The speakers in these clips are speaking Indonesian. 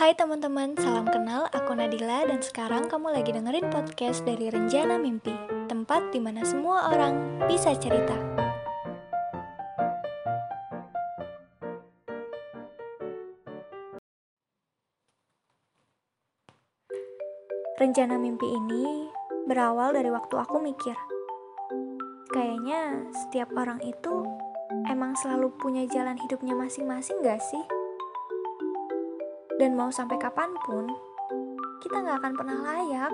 Hai teman-teman, salam kenal, aku Nadila dan sekarang kamu lagi dengerin podcast dari Rencana Mimpi, tempat dimana semua orang bisa cerita. Rencana mimpi ini berawal dari waktu aku mikir, kayaknya setiap orang itu emang selalu punya jalan hidupnya masing-masing gak sih? Dan mau sampai kapanpun, kita gak akan pernah layak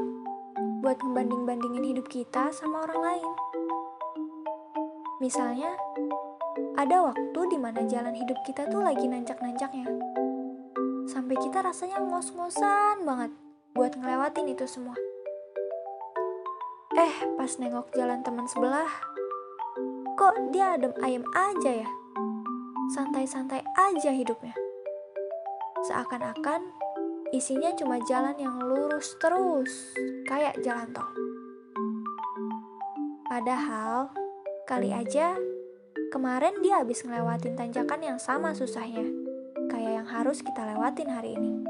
buat ngebanding-bandingin hidup kita sama orang lain. Misalnya, ada waktu dimana jalan hidup kita tuh lagi nancak-nancaknya. Sampai kita rasanya ngos-ngosan banget buat ngelewatin itu semua. Pas nengok jalan teman sebelah, kok dia adem ayem aja ya? Santai-santai aja hidupnya. Seakan-akan isinya cuma jalan yang lurus terus, kayak jalan tol. Padahal, kali aja kemarin dia habis ngelewatin tanjakan yang sama susahnya, kayak yang harus kita lewatin hari ini.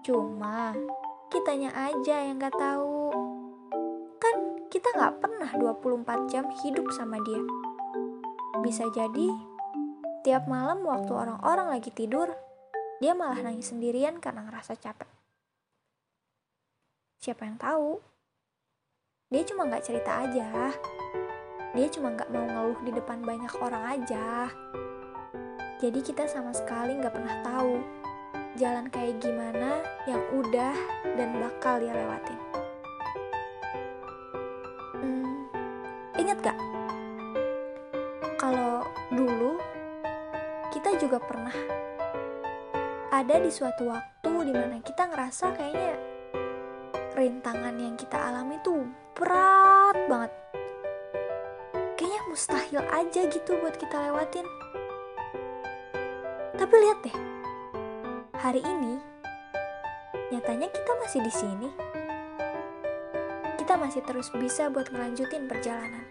Cuma, kitanya aja yang gak tahu. Kan kita gak pernah 24 jam hidup sama dia. Bisa jadi, tiap malam waktu orang-orang lagi tidur, dia malah nangis sendirian karena ngerasa capek. Siapa yang tahu? Dia cuma gak cerita aja. Dia cuma gak mau ngeluh di depan banyak orang aja. Jadi kita sama sekali gak pernah tahu jalan kayak gimana yang udah dan bakal dia lewatin. Ingat gak? Kalau dulu kita juga pernah ada di suatu waktu dimana kita ngerasa kayaknya rintangan yang kita alami tuh berat banget. Kayaknya mustahil aja gitu buat kita lewatin. Tapi lihat deh, hari ini nyatanya kita masih di sini. Kita masih terus bisa buat ngelanjutin perjalanan.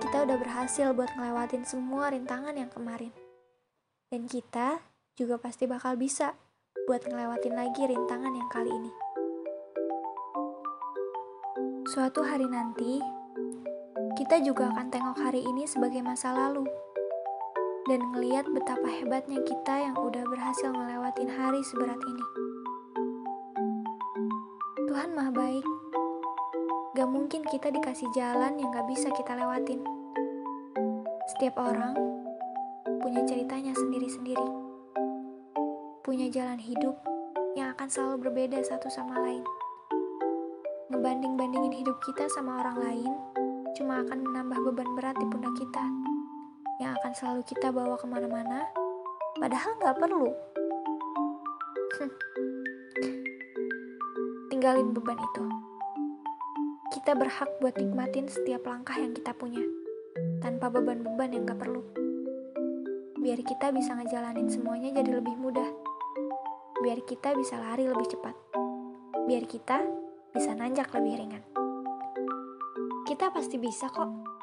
Kita udah berhasil buat ngelewatin semua rintangan yang kemarin. Dan kita juga pasti bakal bisa buat ngelewatin lagi rintangan yang kali ini. Suatu hari nanti, kita juga akan tengok hari ini sebagai masa lalu, dan ngeliat betapa hebatnya kita yang udah berhasil ngelewatin hari seberat ini. Tuhan Maha Baik, gak mungkin kita dikasih jalan yang gak bisa kita lewatin. Setiap orang punya ceritanya sendiri-sendiri, punya jalan hidup yang akan selalu berbeda satu sama lain. Ngebanding-bandingin hidup kita sama orang lain cuma akan menambah beban berat di pundak kita, yang akan selalu kita bawa kemana-mana, padahal gak perlu. Tinggalin beban itu. Kita berhak buat nikmatin setiap langkah yang kita punya, tanpa beban-beban yang gak perlu. Biar kita bisa ngejalanin semuanya jadi lebih mudah. Biar kita bisa lari lebih cepat. Biar kita bisa nanjak lebih ringan. Kita pasti bisa kok.